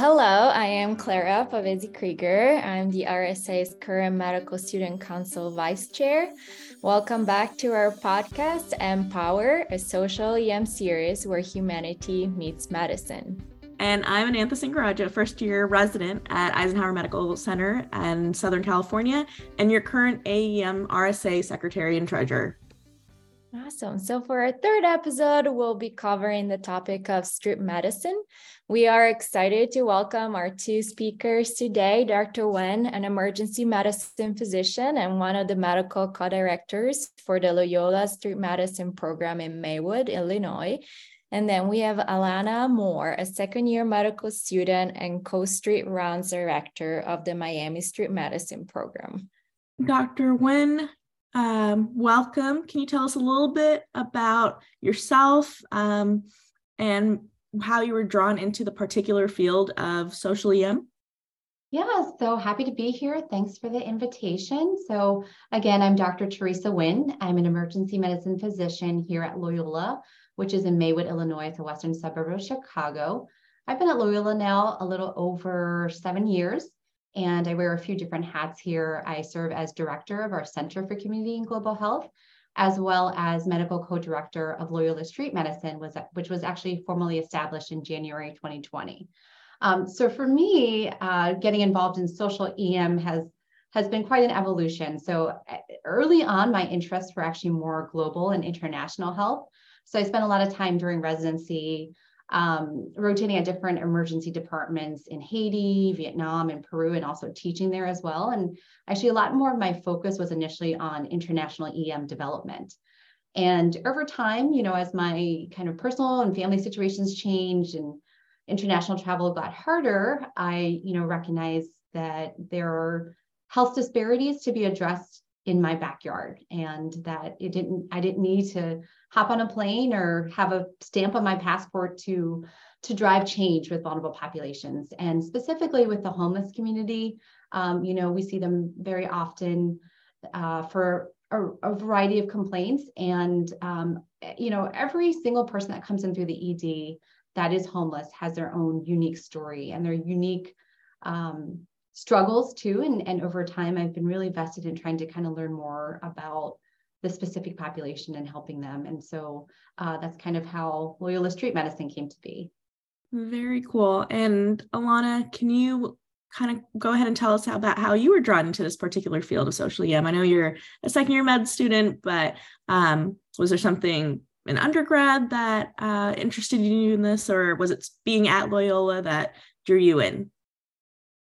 hello, I am Clara Pavese-Krieger. I'm the RSA's current Medical Student Council Vice Chair. Welcome back to our podcast, EMpower, a social EM series where humanity meets medicine. And I'm Anantha Singaraja, first year resident at Eisenhower Medical Center in Southern California, and your current AEM RSA Secretary and Treasurer. Awesome. So for our third episode, we'll be covering the topic of street medicine. We are excited to welcome our two speakers today, Dr. Nguyen, an emergency medicine physician and one of the medical co-directors for the Loyola Street Medicine Program in Maywood, Illinois. And then we have Alana Moore, a second-year medical student and co-street rounds director of the Miami Street Medicine Program. Dr. Nguyen, welcome. Can you tell us a little bit about yourself and how you were drawn into the particular field of social EM? Yeah, so happy to be here. Thanks for the invitation. So again, I'm Dr. Teresa Nguyen. I'm an emergency medicine physician here at Loyola, which is in Maywood, Illinois. It's a western suburb of Chicago. I've been at Loyola now a little over 7 years. And I wear a few different hats here. I serve as director of our Center for Community and Global Health, as well as medical co-director of Loyola Street Medicine, which was actually formally established in January 2020. So for me, getting involved in social EM has been quite an evolution. So early on, my interests were actually more global and international health. So I spent a lot of time during residency rotating at different emergency departments in Haiti, Vietnam, and Peru, and also teaching there as well. And actually a lot more of my focus was initially on international EM development. And over time, you know, as my kind of personal and family situations changed and international travel got harder, I, you know, recognized that there are health disparities to be addressed in my backyard, and that I didn't need to hop on a plane or have a stamp on my passport to drive change with vulnerable populations. And specifically with the homeless community, you know, we see them very often for a variety of complaints. And, you know, every single person that comes in through the ED that is homeless has their own unique story and their unique struggles too. And over time, I've been really vested in trying to kind of learn more about the specific population and helping them. And so that's kind of how Loyola Street Medicine came to be. Very cool. And Alana, can you kind of go ahead and tell us about how you were drawn into this particular field of social EM? I know you're a second year med student, but was there something in undergrad that interested you in this, or was it being at Loyola that drew you in?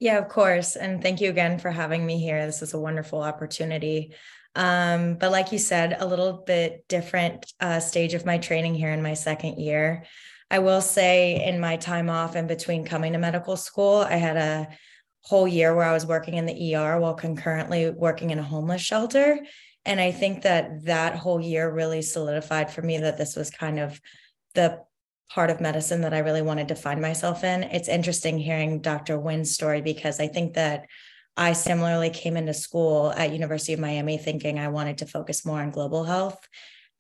Yeah, of course. And thank you again for having me here. This is a wonderful opportunity. But like you said, a little bit different stage of my training here in my second year. I will say in my time off and between coming to medical school, I had a whole year where I was working in the ER while concurrently working in a homeless shelter. And I think that whole year really solidified for me that this was kind of the part of medicine that I really wanted to find myself in. It's interesting hearing Dr. Nguyen's story, because I think that I similarly came into school at University of Miami thinking I wanted to focus more on global health.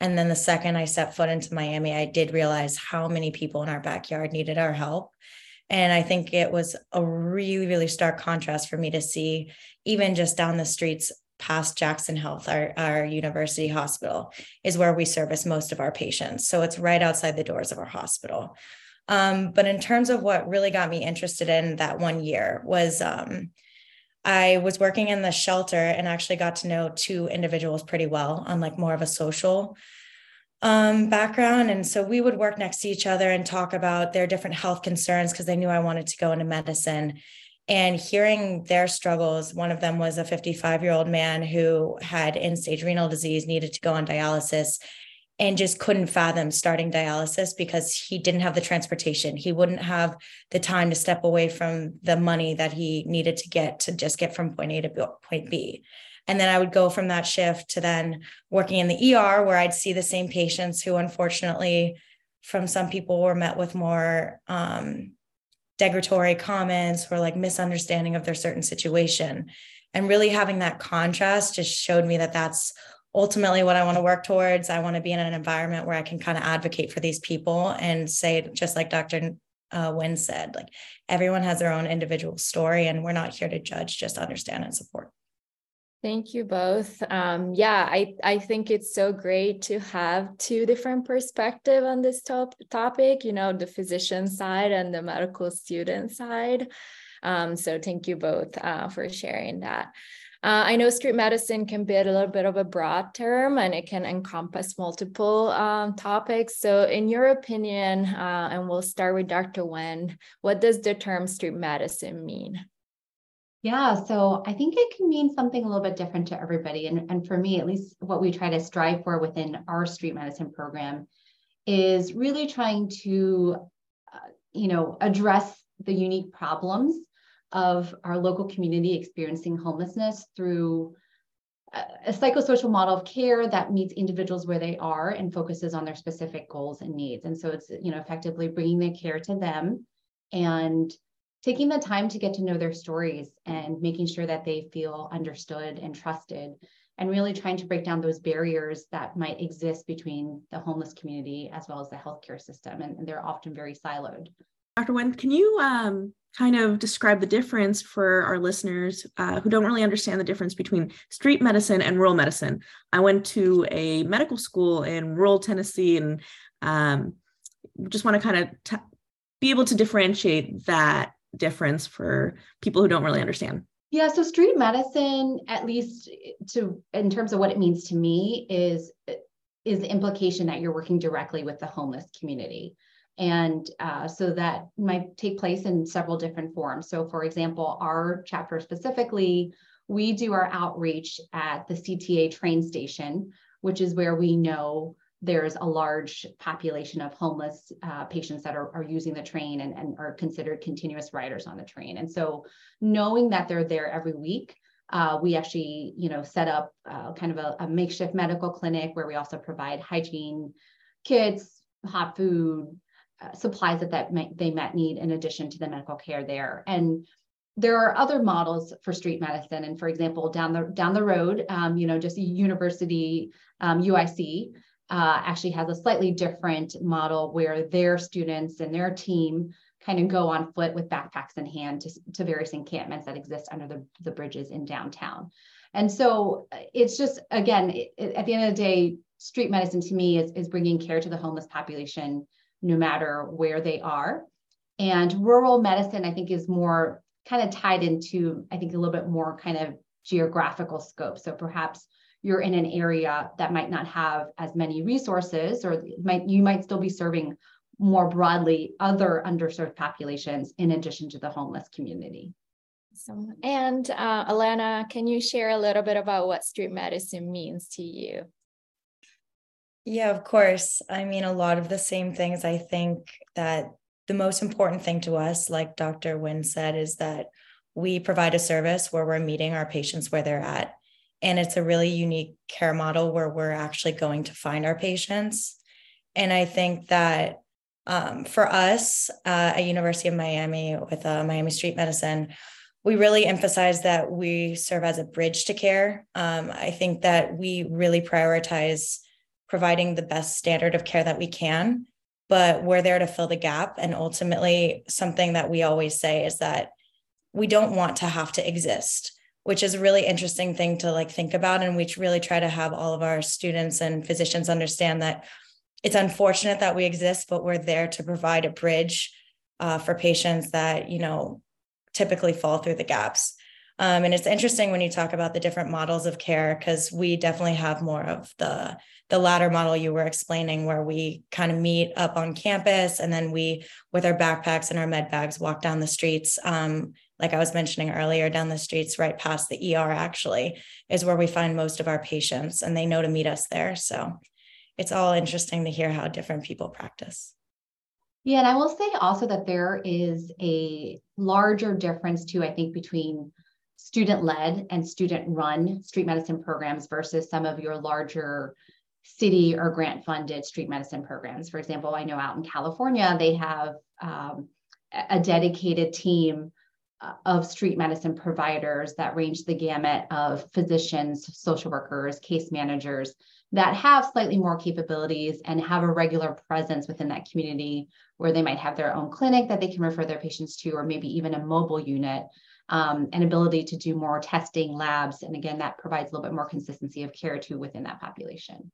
And then the second I stepped foot into Miami, I did realize how many people in our backyard needed our help. And I think it was a really, really stark contrast for me to see even just down the streets past Jackson Health, our university hospital, is where we service most of our patients. So it's right outside the doors of our hospital. But in terms of what really got me interested in that 1 year was I was working in the shelter and actually got to know two individuals pretty well on like more of a social background. And so we would work next to each other and talk about their different health concerns because they knew I wanted to go into medicine. And hearing their struggles, one of them was a 55-year-old man who had end-stage renal disease, needed to go on dialysis, and just couldn't fathom starting dialysis because he didn't have the transportation. He wouldn't have the time to step away from the money that he needed to just get from point A to point B. And then I would go from that shift to then working in the ER, where I'd see the same patients who, unfortunately, from some people were met with more degradatory comments or like misunderstanding of their certain situation. And really having that contrast just showed me that that's ultimately what I want to work towards. I want to be in an environment where I can kind of advocate for these people and say, just like Dr. Nguyen said, like, everyone has their own individual story, and we're not here to judge, just understand and support. Thank you both. Yeah, I think it's so great to have two different perspectives on this topic, you know, the physician side and the medical student side. So thank you both for sharing that. I know street medicine can be a little bit of a broad term, and it can encompass multiple topics. So in your opinion, and we'll start with Dr. Nguyen, what does the term street medicine mean? Yeah, so I think it can mean something a little bit different to everybody. And for me, at least what we try to strive for within our street medicine program is really trying to, you know, address the unique problems of our local community experiencing homelessness through a psychosocial model of care that meets individuals where they are and focuses on their specific goals and needs. And so it's, you know, effectively bringing the care to them and taking the time to get to know their stories and making sure that they feel understood and trusted, and really trying to break down those barriers that might exist between the homeless community as well as the healthcare system. And they're often very siloed. Dr. Nguyen, can you kind of describe the difference for our listeners who don't really understand the difference between street medicine and rural medicine? I went to a medical school in rural Tennessee, and just want to kind of be able to differentiate that difference for people who don't really understand. Yeah, so street medicine, at least in terms of what it means to me, is the implication that you're working directly with the homeless community. And so that might take place in several different forms. So for example, our chapter specifically, we do our outreach at the CTA train station, which is where we know there's a large population of homeless patients that are using the train and are considered continuous riders on the train. And so knowing that they're there every week, we actually, you know, set up kind of a makeshift medical clinic where we also provide hygiene kits, hot food, supplies that they might need in addition to the medical care there. And there are other models for street medicine. And for example, down the road, you know, just university, UIC actually has a slightly different model where their students and their team kind of go on foot with backpacks in hand to various encampments that exist under the bridges in downtown. And so it's just, again, at the end of the day, street medicine to me is bringing care to the homeless population no matter where they are. And rural medicine, I think, is more kind of tied into, I think, a little bit more kind of geographical scope. So perhaps you're in an area that might not have as many resources, or you might still be serving more broadly other underserved populations in addition to the homeless community. Awesome. And Alana, can you share a little bit about what street medicine means to you? Yeah, of course. I mean, a lot of the same things. I think that the most important thing to us, like Dr. Nguyen said, is that we provide a service where we're meeting our patients where they're at. And it's a really unique care model where we're actually going to find our patients. And I think that for us at University of Miami with Miami Street Medicine, we really emphasize that we serve as a bridge to care. I think that we really prioritize providing the best standard of care that we can, but we're there to fill the gap. And ultimately, something that we always say is that we don't want to have to exist, which is a really interesting thing to like think about. And we really try to have all of our students and physicians understand that it's unfortunate that we exist, but we're there to provide a bridge for patients that, you know, typically fall through the gaps. And it's interesting when you talk about the different models of care, because we definitely have more of the latter model you were explaining, where we kind of meet up on campus, and then we, with our backpacks and our med bags, walk down the streets. Like I was mentioning earlier, down the streets right past the ER actually is where we find most of our patients, and they know to meet us there. So it's all interesting to hear how different people practice. Yeah, and I will say also that there is a larger difference too, I think, between student-led and student-run street medicine programs versus some of your larger city or grant-funded street medicine programs. For example, I know out in California, they have a dedicated team of street medicine providers that range the gamut of physicians, social workers, case managers that have slightly more capabilities and have a regular presence within that community where they might have their own clinic that they can refer their patients to, or maybe even a mobile unit, an ability to do more testing, labs. And again, that provides a little bit more consistency of care too within that population.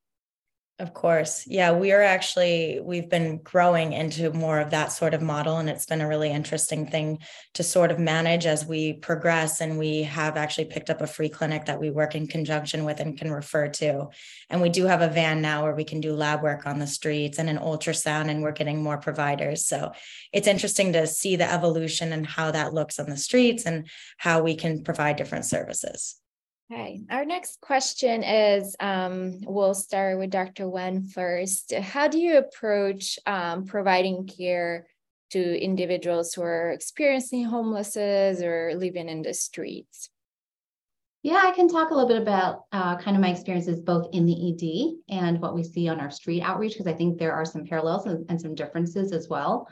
Of course. Yeah, we've been growing into more of that sort of model, and it's been a really interesting thing to sort of manage as we progress. And we have actually picked up a free clinic that we work in conjunction with and can refer to. And we do have a van now where we can do lab work on the streets and an ultrasound, and we're getting more providers. So it's interesting to see the evolution and how that looks on the streets and how we can provide different services. Okay. Our next question is, we'll start with Dr. Nguyen first. How do you approach providing care to individuals who are experiencing homelessness or living in the streets? Yeah, I can talk a little bit about kind of my experiences both in the ED and what we see on our street outreach, because I think there are some parallels and some differences as well.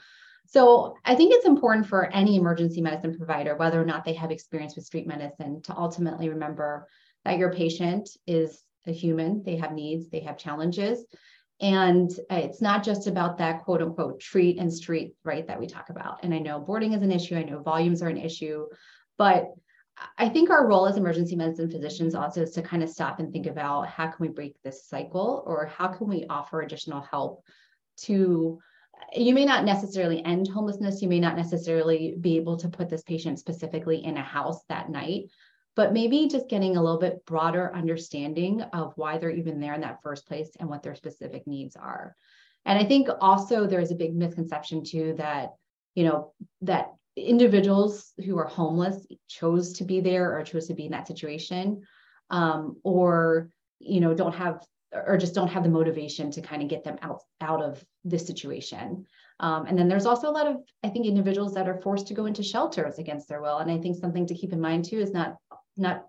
So I think it's important for any emergency medicine provider, whether or not they have experience with street medicine, to ultimately remember that your patient is a human. They have needs, they have challenges. And it's not just about that quote unquote treat and street, right, that we talk about. And I know boarding is an issue. I know volumes are an issue, but I think our role as emergency medicine physicians also is to kind of stop and think about how can we break this cycle, or how can we offer additional help to. You may not necessarily end homelessness. You may not necessarily be able to put this patient specifically in a house that night, but maybe just getting a little bit broader understanding of why they're even there in that first place and what their specific needs are. And I think also there's a big misconception too that, you know, that individuals who are homeless chose to be there or chose to be in that situation, or, you know, don't have, or just don't have the motivation to kind of get them out of this situation. And then there's also a lot of, I think, individuals that are forced to go into shelters against their will. And I think something to keep in mind too is not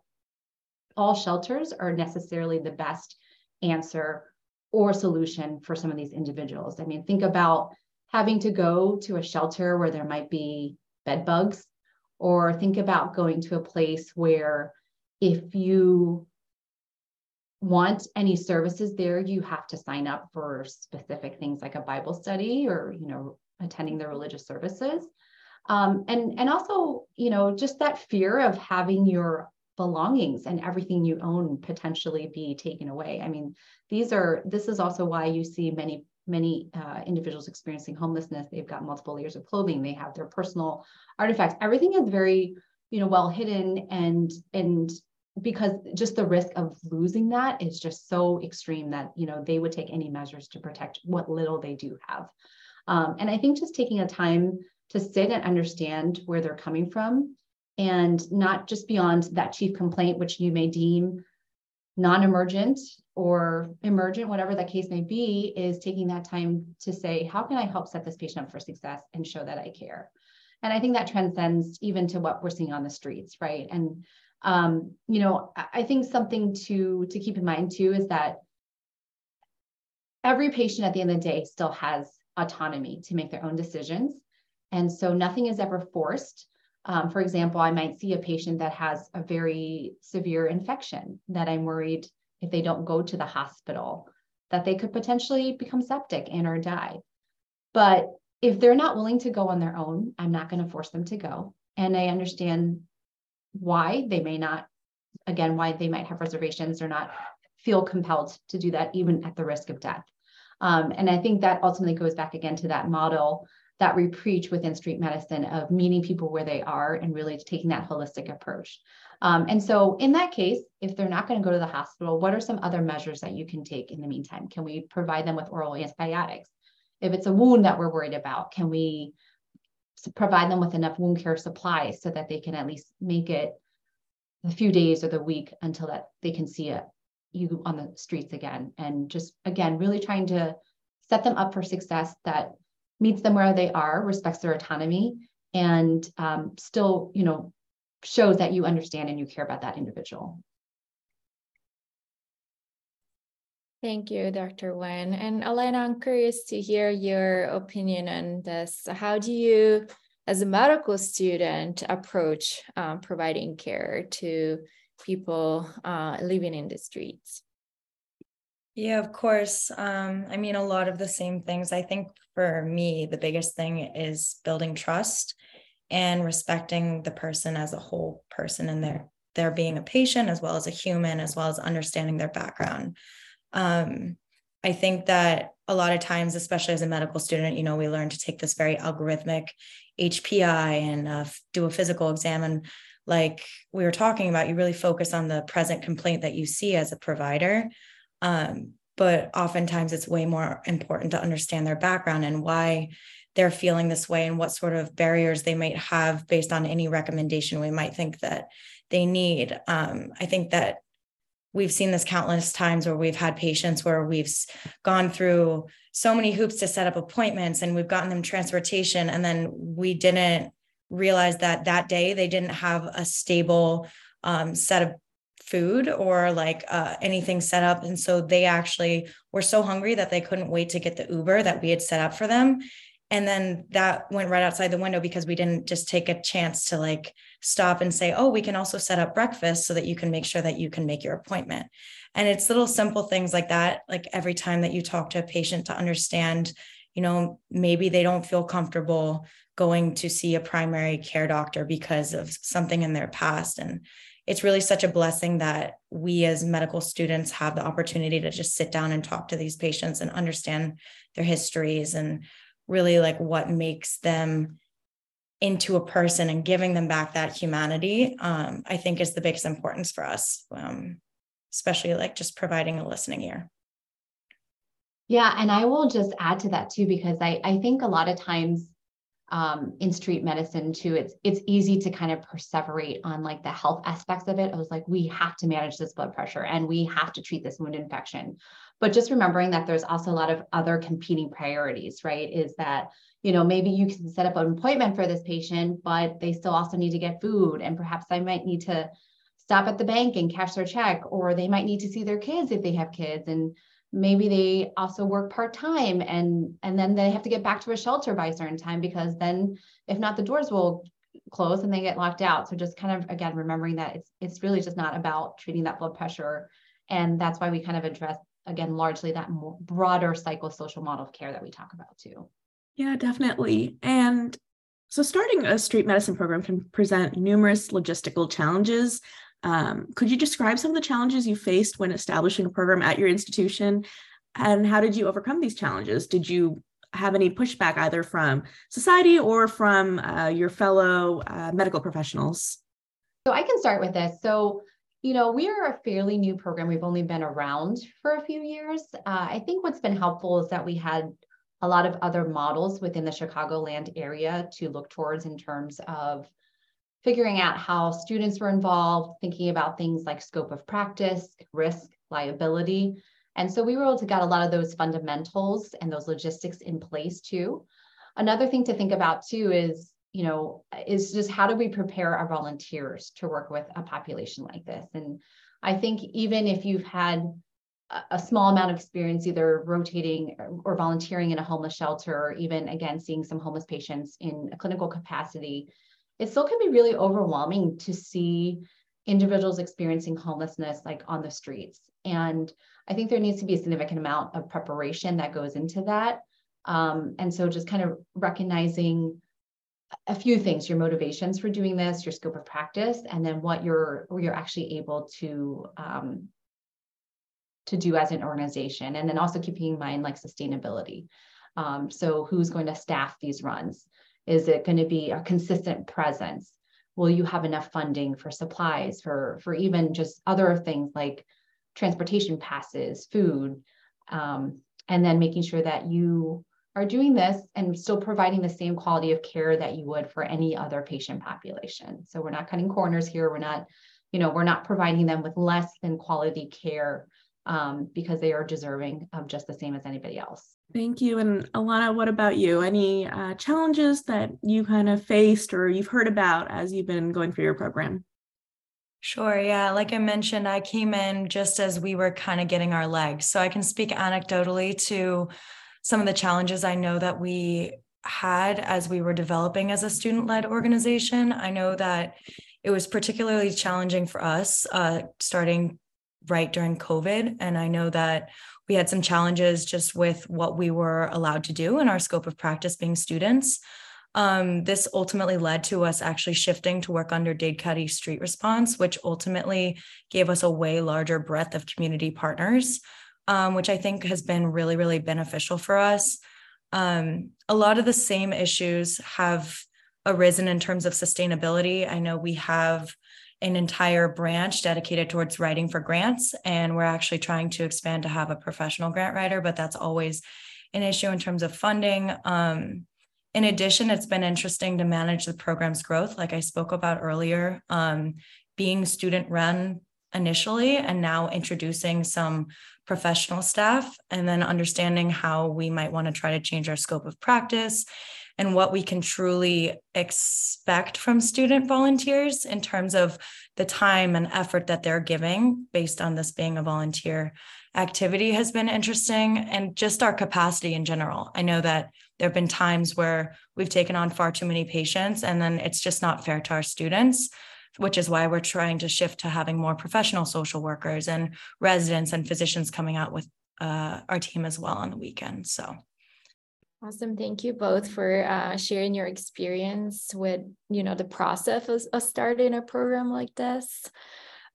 all shelters are necessarily the best answer or solution for some of these individuals. I mean, think about having to go to a shelter where there might be bed bugs, or think about going to a place where if you want any services there, you have to sign up for specific things like a Bible study or, you know, attending their religious services. And also, you know, just that fear of having your belongings and everything you own potentially be taken away. I mean, this is also why you see many individuals experiencing homelessness. They've got multiple layers of clothing. They have their personal artifacts. Everything is very, you know, well hidden, and because just the risk of losing that is just so extreme that, you know, they would take any measures to protect what little they do have. And I think just taking a time to sit and understand where they're coming from, and not just beyond that chief complaint, which you may deem non-emergent or emergent, whatever that case may be, is taking that time to say, how can I help set this patient up for success and show that I care? And I think that transcends even to what we're seeing on the streets, right? And you know, I think something to keep in mind too is that every patient at the end of the day still has autonomy to make their own decisions. And so nothing is ever forced. For example, I might see a patient that has a very severe infection that I'm worried if they don't go to the hospital, that they could potentially become septic and or die. But if they're not willing to go on their own, I'm not going to force them to go. And I understand why they may not, again, why they might have reservations or not feel compelled to do that, even at the risk of death. And I think that ultimately goes back again to that model that we preach within street medicine of meeting people where they are and really taking that holistic approach. And so in that case, if they're not going to go to the hospital, what are some other measures that you can take in the meantime? Can we provide them with oral antibiotics? If it's a wound that we're worried about, can we provide them with enough wound care supplies so that they can at least make it a few days or the week until that they can see you on the streets again? And just, again, really trying to set them up for success that meets them where they are, respects their autonomy, and still, you know, shows that you understand and you care about that individual. Thank you, Dr. Nguyen. And Alana, I'm curious to hear your opinion on this. How do you as a medical student, approach providing care to people living in the streets? Yeah, of course. I mean, a lot of the same things. I think for me, the biggest thing is building trust and respecting the person as a whole person, and their being a patient as well as a human, as well as understanding their background. I think that a lot of times, especially as a medical student, you know, we learn to take this very algorithmic HPI and do a physical exam. And like we were talking about, you really focus on the present complaint that you see as a provider. But oftentimes it's way more important to understand their background and why they're feeling this way and what sort of barriers they might have based on any recommendation we might think that they need. I think that we've seen this countless times where we've had patients where we've gone through so many hoops to set up appointments and we've gotten them transportation. And then we didn't realize that that day they didn't have a stable set of food or like anything set up. And so they actually were so hungry that they couldn't wait to get the Uber that we had set up for them. And then that went right outside the window because we didn't just take a chance to like stop and say, oh, we can also set up breakfast so that you can make sure that you can make your appointment. And it's little simple things like that. Like every time that you talk to a patient to understand, you know, maybe they don't feel comfortable going to see a primary care doctor because of something in their past. And it's really such a blessing that we as medical students have the opportunity to just sit down and talk to these patients and understand their histories and really like what makes them into a person and giving them back that humanity, I think is the biggest importance for us, especially like just providing a listening ear. Yeah, and I will just add to that too, because I think a lot of times in street medicine too, it's easy to kind of perseverate on like the health aspects of it. I was like, we have to manage this blood pressure and we have to treat this wound infection. But just remembering that there's also a lot of other competing priorities, right? Is that, you know, maybe you can set up an appointment for this patient, but they still also need to get food. And perhaps I might need to stop at the bank and cash their check, or they might need to see their kids if they have kids. And maybe they also work part-time and then they have to get back to a shelter by a certain time, because then if not, the doors will close and they get locked out. So just kind of, again, remembering that it's really just not about treating that blood pressure. And that's why we kind of address, again, largely that more broader psychosocial model of care that we talk about too. Yeah, definitely. And so starting a street medicine program can present numerous logistical challenges. Could you describe some of the challenges you faced when establishing a program at your institution? And how did you overcome these challenges? Did you have any pushback either from society or from your fellow medical professionals? So I can start with this. So, you know, we are a fairly new program. We've only been around for a few years. I think what's been helpful is that we had a lot of other models within the Chicagoland area to look towards in terms of figuring out how students were involved, thinking about things like scope of practice, risk, liability. And so we were able to get a lot of those fundamentals and those logistics in place too. Another thing to think about too is, you know, is just how do we prepare our volunteers to work with a population like this? And I think even if you've had a small amount of experience either rotating or volunteering in a homeless shelter, or even again, seeing some homeless patients in a clinical capacity, it still can be really overwhelming to see individuals experiencing homelessness like on the streets. And I think there needs to be a significant amount of preparation that goes into that. And so just kind of recognizing a few things, your motivations for doing this, your scope of practice, and then what you're actually able to do as an organization. And then also keeping in mind like sustainability. So who's going to staff these runs? Is it going to be a consistent presence? Will you have enough funding for supplies, for even just other things like transportation passes, food, and then making sure that you are doing this and still providing the same quality of care that you would for any other patient population. So we're not cutting corners here. We're not, you know, we're not providing them with less than quality care because they are deserving of just the same as anybody else. Thank you. And Alana, what about you? Any challenges that you kind of faced or you've heard about as you've been going through your program? Sure. Yeah. Like I mentioned, I came in just as we were kind of getting our legs. So I can speak anecdotally to some of the challenges I know that we had as we were developing as a student-led organization. I know that it was particularly challenging for us starting right during COVID. And I know that we had some challenges just with what we were allowed to do in our scope of practice being students. This ultimately led to us actually shifting to work under Dade County Street Response, which ultimately gave us a way larger breadth of community partners, which I think has been really, really beneficial for us. A lot of the same issues have arisen in terms of sustainability. I know we have an entire branch dedicated towards writing for grants, and we're actually trying to expand to have a professional grant writer, but that's always an issue in terms of funding. In addition, it's been interesting to manage the program's growth, like I spoke about earlier, being student-run initially and now introducing some professional staff, and then understanding how we might want to try to change our scope of practice and what we can truly expect from student volunteers in terms of the time and effort that they're giving based on this being a volunteer activity has been interesting, and just our capacity in general. I know that there have been times where we've taken on far too many patients, and then it's just not fair to our students, which is why we're trying to shift to having more professional social workers and residents and physicians coming out with our team as well on the weekend. So. Awesome. Thank you both for sharing your experience with, you know, the process of starting a program like this.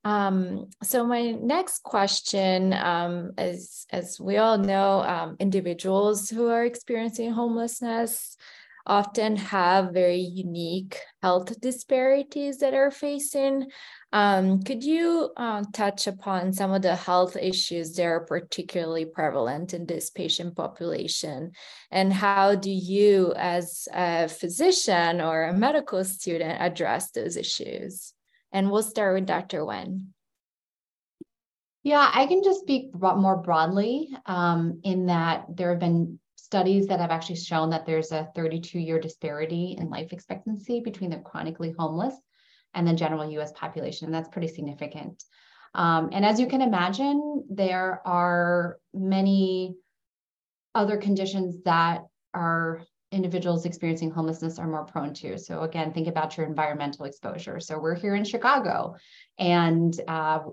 So my next question, as we all know, individuals who are experiencing homelessness often have very unique health disparities that are facing. Could you touch upon some of the health issues that are particularly prevalent in this patient population? And how do you, as a physician or a medical student, address those issues? And we'll start with Dr. Nguyen. Yeah, I can just speak more broadly in that there have been studies that have actually shown that there's a 32-year disparity in life expectancy between the chronically homeless and the general U.S. population, and that's pretty significant. And as you can imagine, there are many other conditions that our individuals experiencing homelessness are more prone to. So again, think about your environmental exposure. So we're here in Chicago, and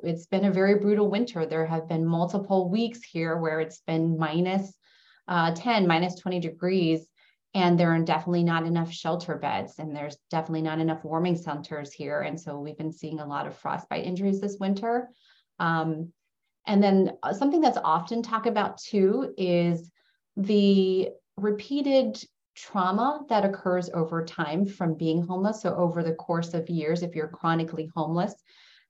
it's been a very brutal winter. There have been multiple weeks here where it's been minus 10, minus 20 degrees, and there are definitely not enough shelter beds, and there's definitely not enough warming centers here. And so we've been seeing a lot of frostbite injuries this winter. And then something that's often talked about too is the repeated trauma that occurs over time from being homeless. So over the course of years, if you're chronically homeless,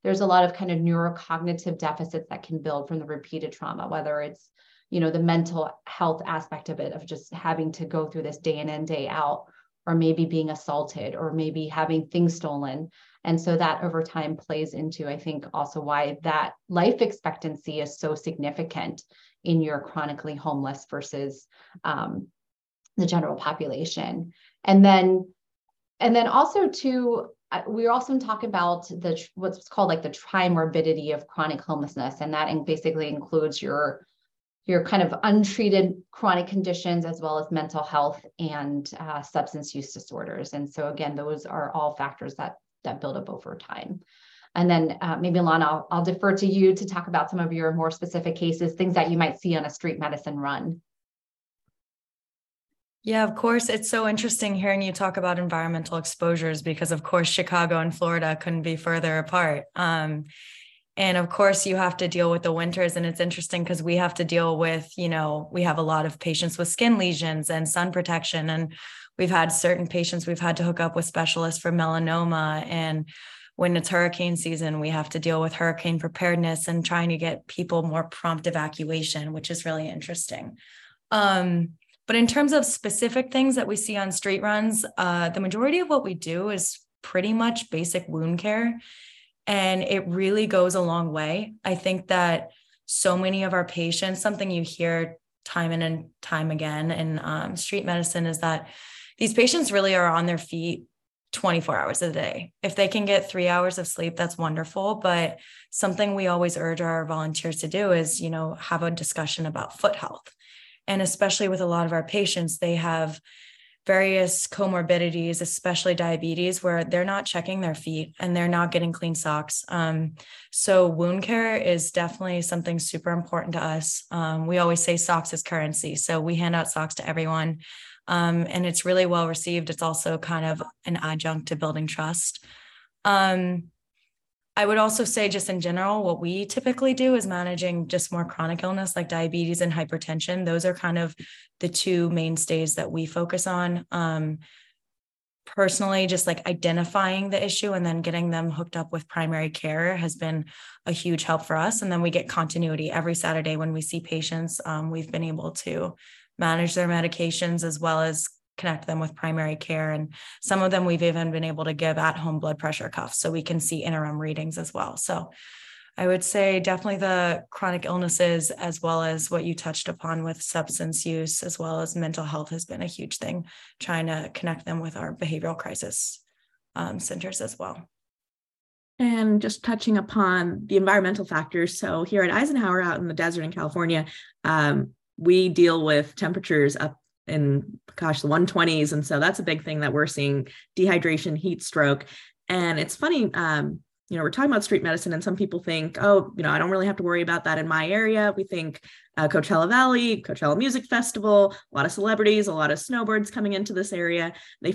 there's a lot of kind of neurocognitive deficits that can build from the repeated trauma, whether it's, you know, the mental health aspect of it, of just having to go through this day in, day out, or maybe being assaulted, or maybe having things stolen. And so that over time plays into, I think, also why that life expectancy is so significant in your chronically homeless versus the general population. And then also too, we also talk about the what's called like the trimorbidity of chronic homelessness, and that basically includes your kind of untreated chronic conditions, as well as mental health and substance use disorders. And so again, those are all factors that build up over time. And then maybe Alana, I'll defer to you to talk about some of your more specific cases, things that you might see on a street medicine run. Yeah, of course. It's so interesting hearing you talk about environmental exposures, because of course, Chicago and Florida couldn't be further apart. And of course, you have to deal with the winters. And it's interesting because we have to deal with, you know, we have a lot of patients with skin lesions and sun protection. And we've had certain patients we've had to hook up with specialists for melanoma. And when it's hurricane season, we have to deal with hurricane preparedness and trying to get people more prompt evacuation, which is really interesting. But in terms of specific things that we see on street runs, the majority of what we do is pretty much basic wound care. And it really goes a long way. I think that so many of our patients, something you hear time and time again in street medicine, is that these patients really are on their feet 24 hours a day. If they can get 3 hours of sleep, that's wonderful. But something we always urge our volunteers to do is, you know, have a discussion about foot health. And especially with a lot of our patients, they have various comorbidities, especially diabetes, where they're not checking their feet and they're not getting clean socks. So wound care is definitely something super important to us. We always say socks is currency. So we hand out socks to everyone. And it's really well received. It's also kind of an adjunct to building trust. I would also say just in general, what we typically do is managing just more chronic illness like diabetes and hypertension. Those are kind of the two mainstays that we focus on. Personally, just like identifying the issue and then getting them hooked up with primary care has been a huge help for us. And then we get continuity every Saturday when we see patients. We've been able to manage their medications as well as connect them with primary care. And some of them we've even been able to give at-home blood pressure cuffs so we can see interim readings as well. So I would say definitely the chronic illnesses, as well as what you touched upon with substance use, as well as mental health, has been a huge thing, trying to connect them with our behavioral crisis centers as well. And just touching upon the environmental factors. So here at Eisenhower out in the desert in California, we deal with temperatures up in, gosh, the 120s. And so that's a big thing that we're seeing: dehydration, heat stroke. And it's funny, you know, we're talking about street medicine and some people think, oh, you know, I don't really have to worry about that in my area. We think Coachella Valley, Coachella Music Festival, a lot of celebrities, a lot of snowbirds coming into this area. I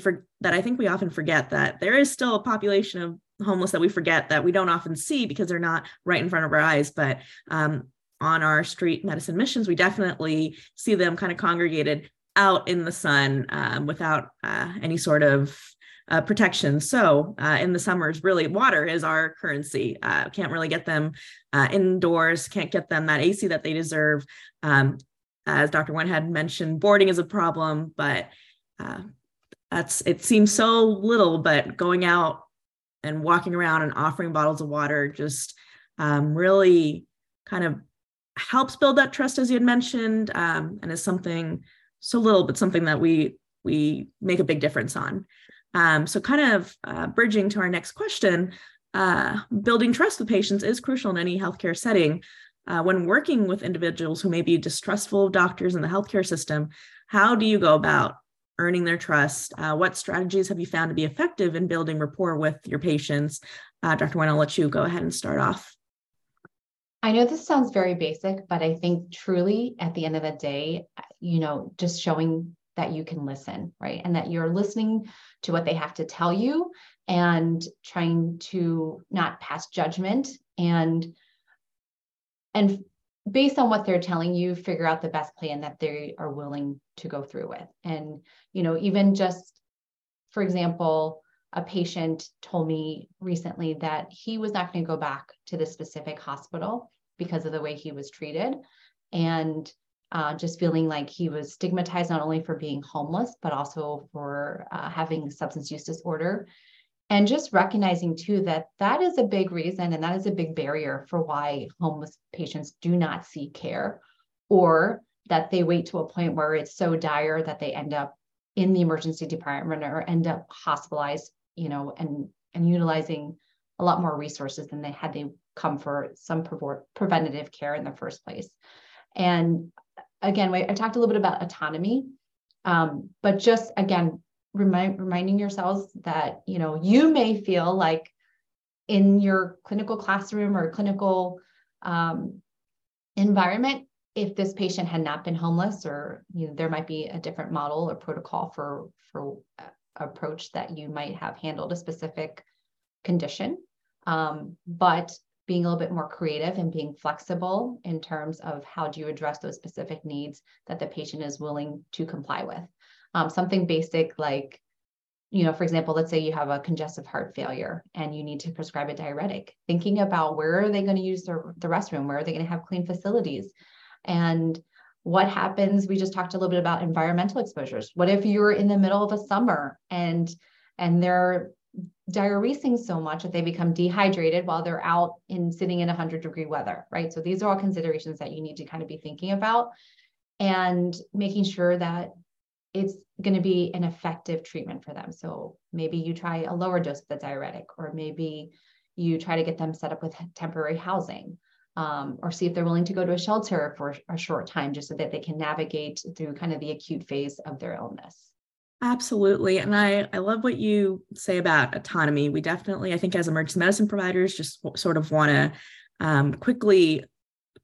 think we often forget that there is still a population of homeless that we forget, that we don't often see because they're not right in front of our eyes. But on our street medicine missions, we definitely see them kind of congregated out in the sun without any sort of protection. So in the summers, really, water is our currency. Can't really get them indoors, can't get them that AC that they deserve. As Dr. Nguyen had mentioned, boarding is a problem, but it seems so little, but going out and walking around and offering bottles of water just really kind of helps build that trust, as you had mentioned, and is something so little, but something that we make a big difference on. So kind of bridging to our next question, building trust with patients is crucial in any healthcare setting. When working with individuals who may be distrustful of doctors in the healthcare system, how do you go about earning their trust? What strategies have you found to be effective in building rapport with your patients? Dr. Nguyen, I'll let you go ahead and start off. I know this sounds very basic, but I think truly at the end of the day, you know, just showing that you can listen, right? And that you're listening to what they have to tell you and trying to not pass judgment and based on what they're telling you, figure out the best plan that they are willing to go through with. And, you know, even just, for example, a patient told me recently that he was not going to go back to the specific hospital because of the way he was treated, and just feeling like he was stigmatized not only for being homeless, but also for having substance use disorder. And just recognizing too that that is a big reason and that is a big barrier for why homeless patients do not seek care, or that they wait to a point where it's so dire that they end up in the emergency department or end up hospitalized, you know, and utilizing a lot more resources than they come for some preventative care in the first place. And again, I talked a little bit about autonomy, but just again, reminding yourselves that, you know, you may feel like in your clinical classroom or clinical environment, if this patient had not been homeless, or, you know, there might be a different model or protocol for approach that you might have handled a specific condition. But being a little bit more creative and being flexible in terms of how do you address those specific needs that the patient is willing to comply with. Something basic like, you know, for example, let's say you have a congestive heart failure and you need to prescribe a diuretic. Thinking about where are they going to use the restroom? Where are they going to have clean facilities? And what happens, we just talked a little bit about environmental exposures. What if you're in the middle of a summer and they're diuresing so much that they become dehydrated while they're out sitting in 100-degree weather, right? So these are all considerations that you need to kind of be thinking about and making sure that it's going to be an effective treatment for them. So maybe you try a lower dose of the diuretic, or maybe you try to get them set up with temporary housing. Or see if they're willing to go to a shelter for a short time, just so that they can navigate through kind of the acute phase of their illness. Absolutely. And I love what you say about autonomy. We definitely, I think as emergency medicine providers, just sort of want to quickly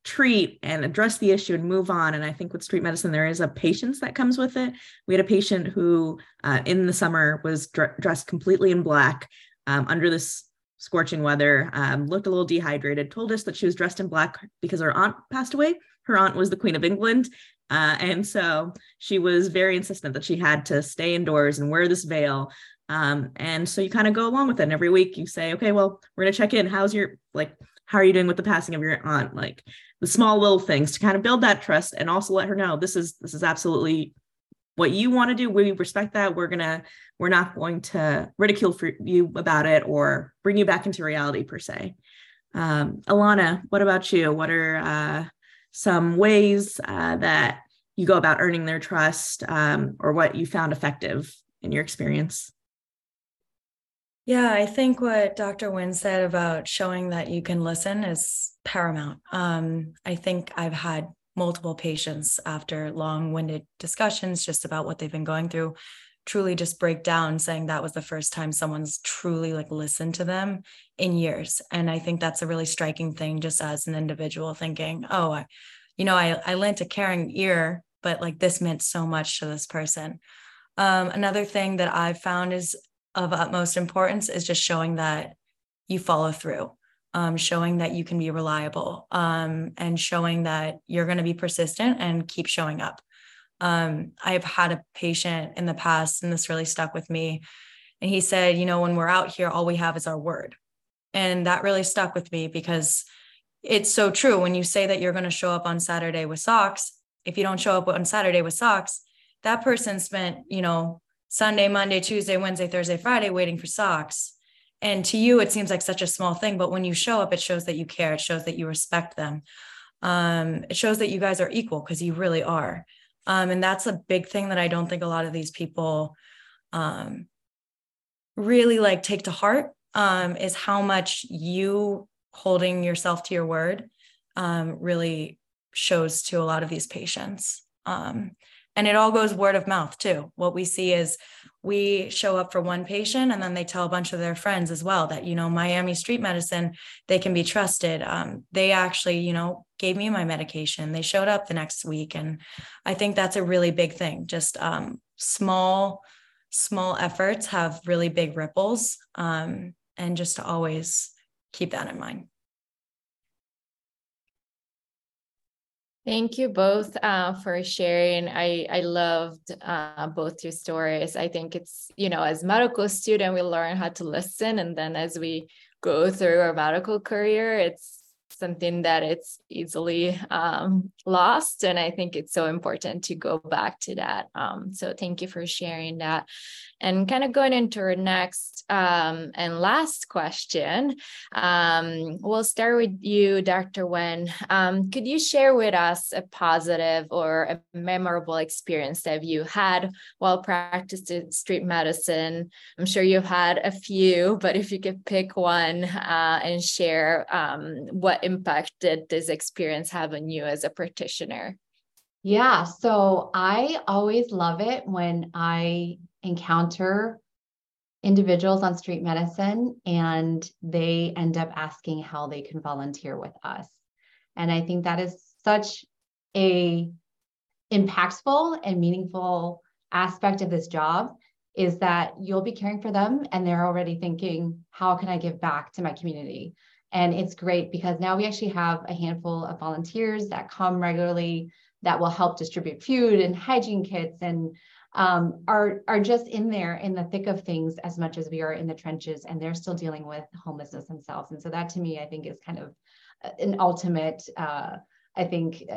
treat and address the issue and move on. And I think with street medicine, there is a patience that comes with it. We had a patient who in the summer was dressed completely in black under this scorching weather, looked a little dehydrated, told us that she was dressed in black because her aunt passed away. Her aunt was the Queen of England. And so she was very insistent that she had to stay indoors and wear this veil. And so you kind of go along with it. And every week you say, okay, well, we're going to check in. How are you doing with the passing of your aunt? Like the small little things to kind of build that trust and also let her know this is absolutely what you want to do. We respect that. We're not going to ridicule for you about it or bring you back into reality per se. Alana, what about you? What are some ways that you go about earning their trust or what you found effective in your experience? Yeah, I think what Dr. Nguyen said about showing that you can listen is paramount. I think I've had multiple patients after long-winded discussions just about what they've been going through, truly just break down saying that was the first time someone's truly listened to them in years. And I think that's a really striking thing just as an individual thinking, oh, I lent a caring ear, but this meant so much to this person. Another thing that I've found is of utmost importance is just showing that you follow through, showing that you can be reliable, and showing that you're going to be persistent and keep showing up. I've had a patient in the past, and this really stuck with me. And he said, when we're out here, all we have is our word. And that really stuck with me because it's so true. When you say that you're going to show up on Saturday with socks, if you don't show up on Saturday with socks, that person spent, Sunday, Monday, Tuesday, Wednesday, Thursday, Friday, waiting for socks. And to you, it seems like such a small thing, but when you show up, it shows that you care. It shows that you respect them. It shows that you guys are equal because you really are. And that's a big thing that I don't think a lot of these people really take to heart, is how much you holding yourself to your word really shows to a lot of these patients. And it all goes word of mouth too. What we see is we show up for one patient and then they tell a bunch of their friends as well that, Miami Street Medicine, they can be trusted. They actually, gave me my medication. They showed up the next week. And I think that's a really big thing. Just small efforts have really big ripples. And just to always keep that in mind. Thank you both for sharing. I loved both your stories. I think it's, as medical student, we learn how to listen. And then as we go through our medical career, it's something that it's easily lost. And I think it's so important to go back to that. So thank you for sharing that. And kind of going into our next and last question, we'll start with you, Dr. Nguyen. Could you share with us a positive or a memorable experience that you had while practicing street medicine? I'm sure you've had a few, but if you could pick one and share what impact did this experience have on you as a practitioner? Yeah, so I always love it when I encounter individuals on street medicine and they end up asking how they can volunteer with us. And I think that is such an impactful and meaningful aspect of this job, is that you'll be caring for them and they're already thinking, how can I give back to my community? And it's great because now we actually have a handful of volunteers that come regularly that will help distribute food and hygiene kits and are just in there in the thick of things as much as we are in the trenches, and they're still dealing with homelessness themselves. And so that to me, I think, is kind of an ultimate,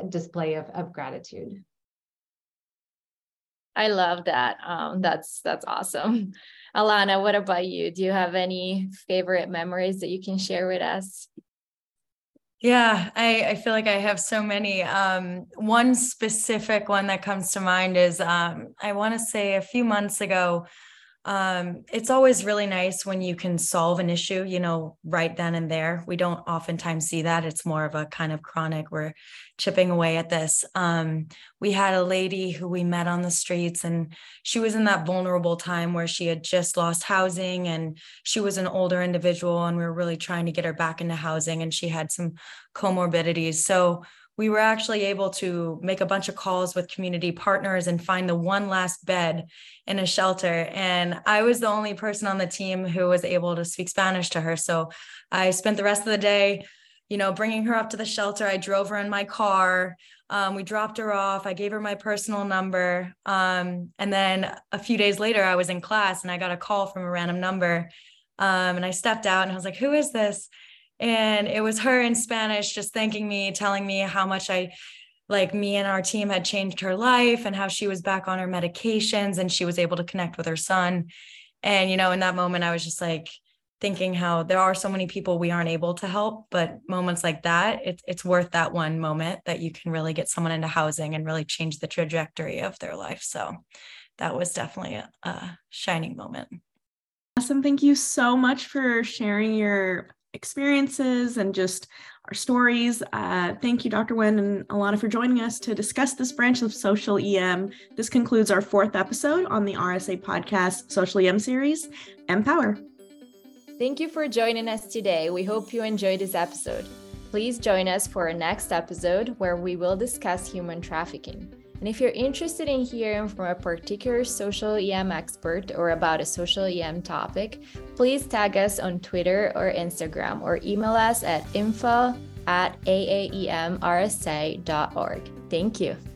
display of gratitude. I love that. That's awesome. Alana, what about you? Do you have any favorite memories that you can share with us? Yeah, I feel like I have so many. One specific one that comes to mind is I want to say a few months ago, It's always really nice when you can solve an issue, you know, right then and there. We don't oftentimes see that. It's more of a kind of chronic, we're chipping away at this. We had a lady who we met on the streets, and she was in that vulnerable time where she had just lost housing, and she was an older individual, and we were really trying to get her back into housing, and she had some comorbidities. So we were actually able to make a bunch of calls with community partners and find the one last bed in a shelter. And I was the only person on the team who was able to speak Spanish to her. So I spent the rest of the day, you know, bringing her up to the shelter. I drove her in my car. We dropped her off. I gave her my personal number. And then a few days later, I was in class and I got a call from a random number. And I stepped out and I was like, who is this? And it was her in Spanish, just thanking me, telling me how much me and our team had changed her life and how she was back on her medications and she was able to connect with her son. And, you know, in that moment, I was just like thinking how there are so many people we aren't able to help, but moments like that, it's worth that one moment that you can really get someone into housing and really change the trajectory of their life. So that was definitely a shining moment. Awesome. Thank you so much for sharing your experiences and just our stories. Thank you, Dr. Nguyen and Alana, for joining us to discuss this branch of social EM. This concludes our 4th episode on the RSA podcast Social EM series, EMpower. Thank you for joining us today. We hope you enjoyed this episode. Please join us for our next episode where we will discuss human trafficking. And if you're interested in hearing from a particular social EM expert or about a social EM topic, please tag us on Twitter or Instagram or email us at info@aaemrsa.org. Thank you.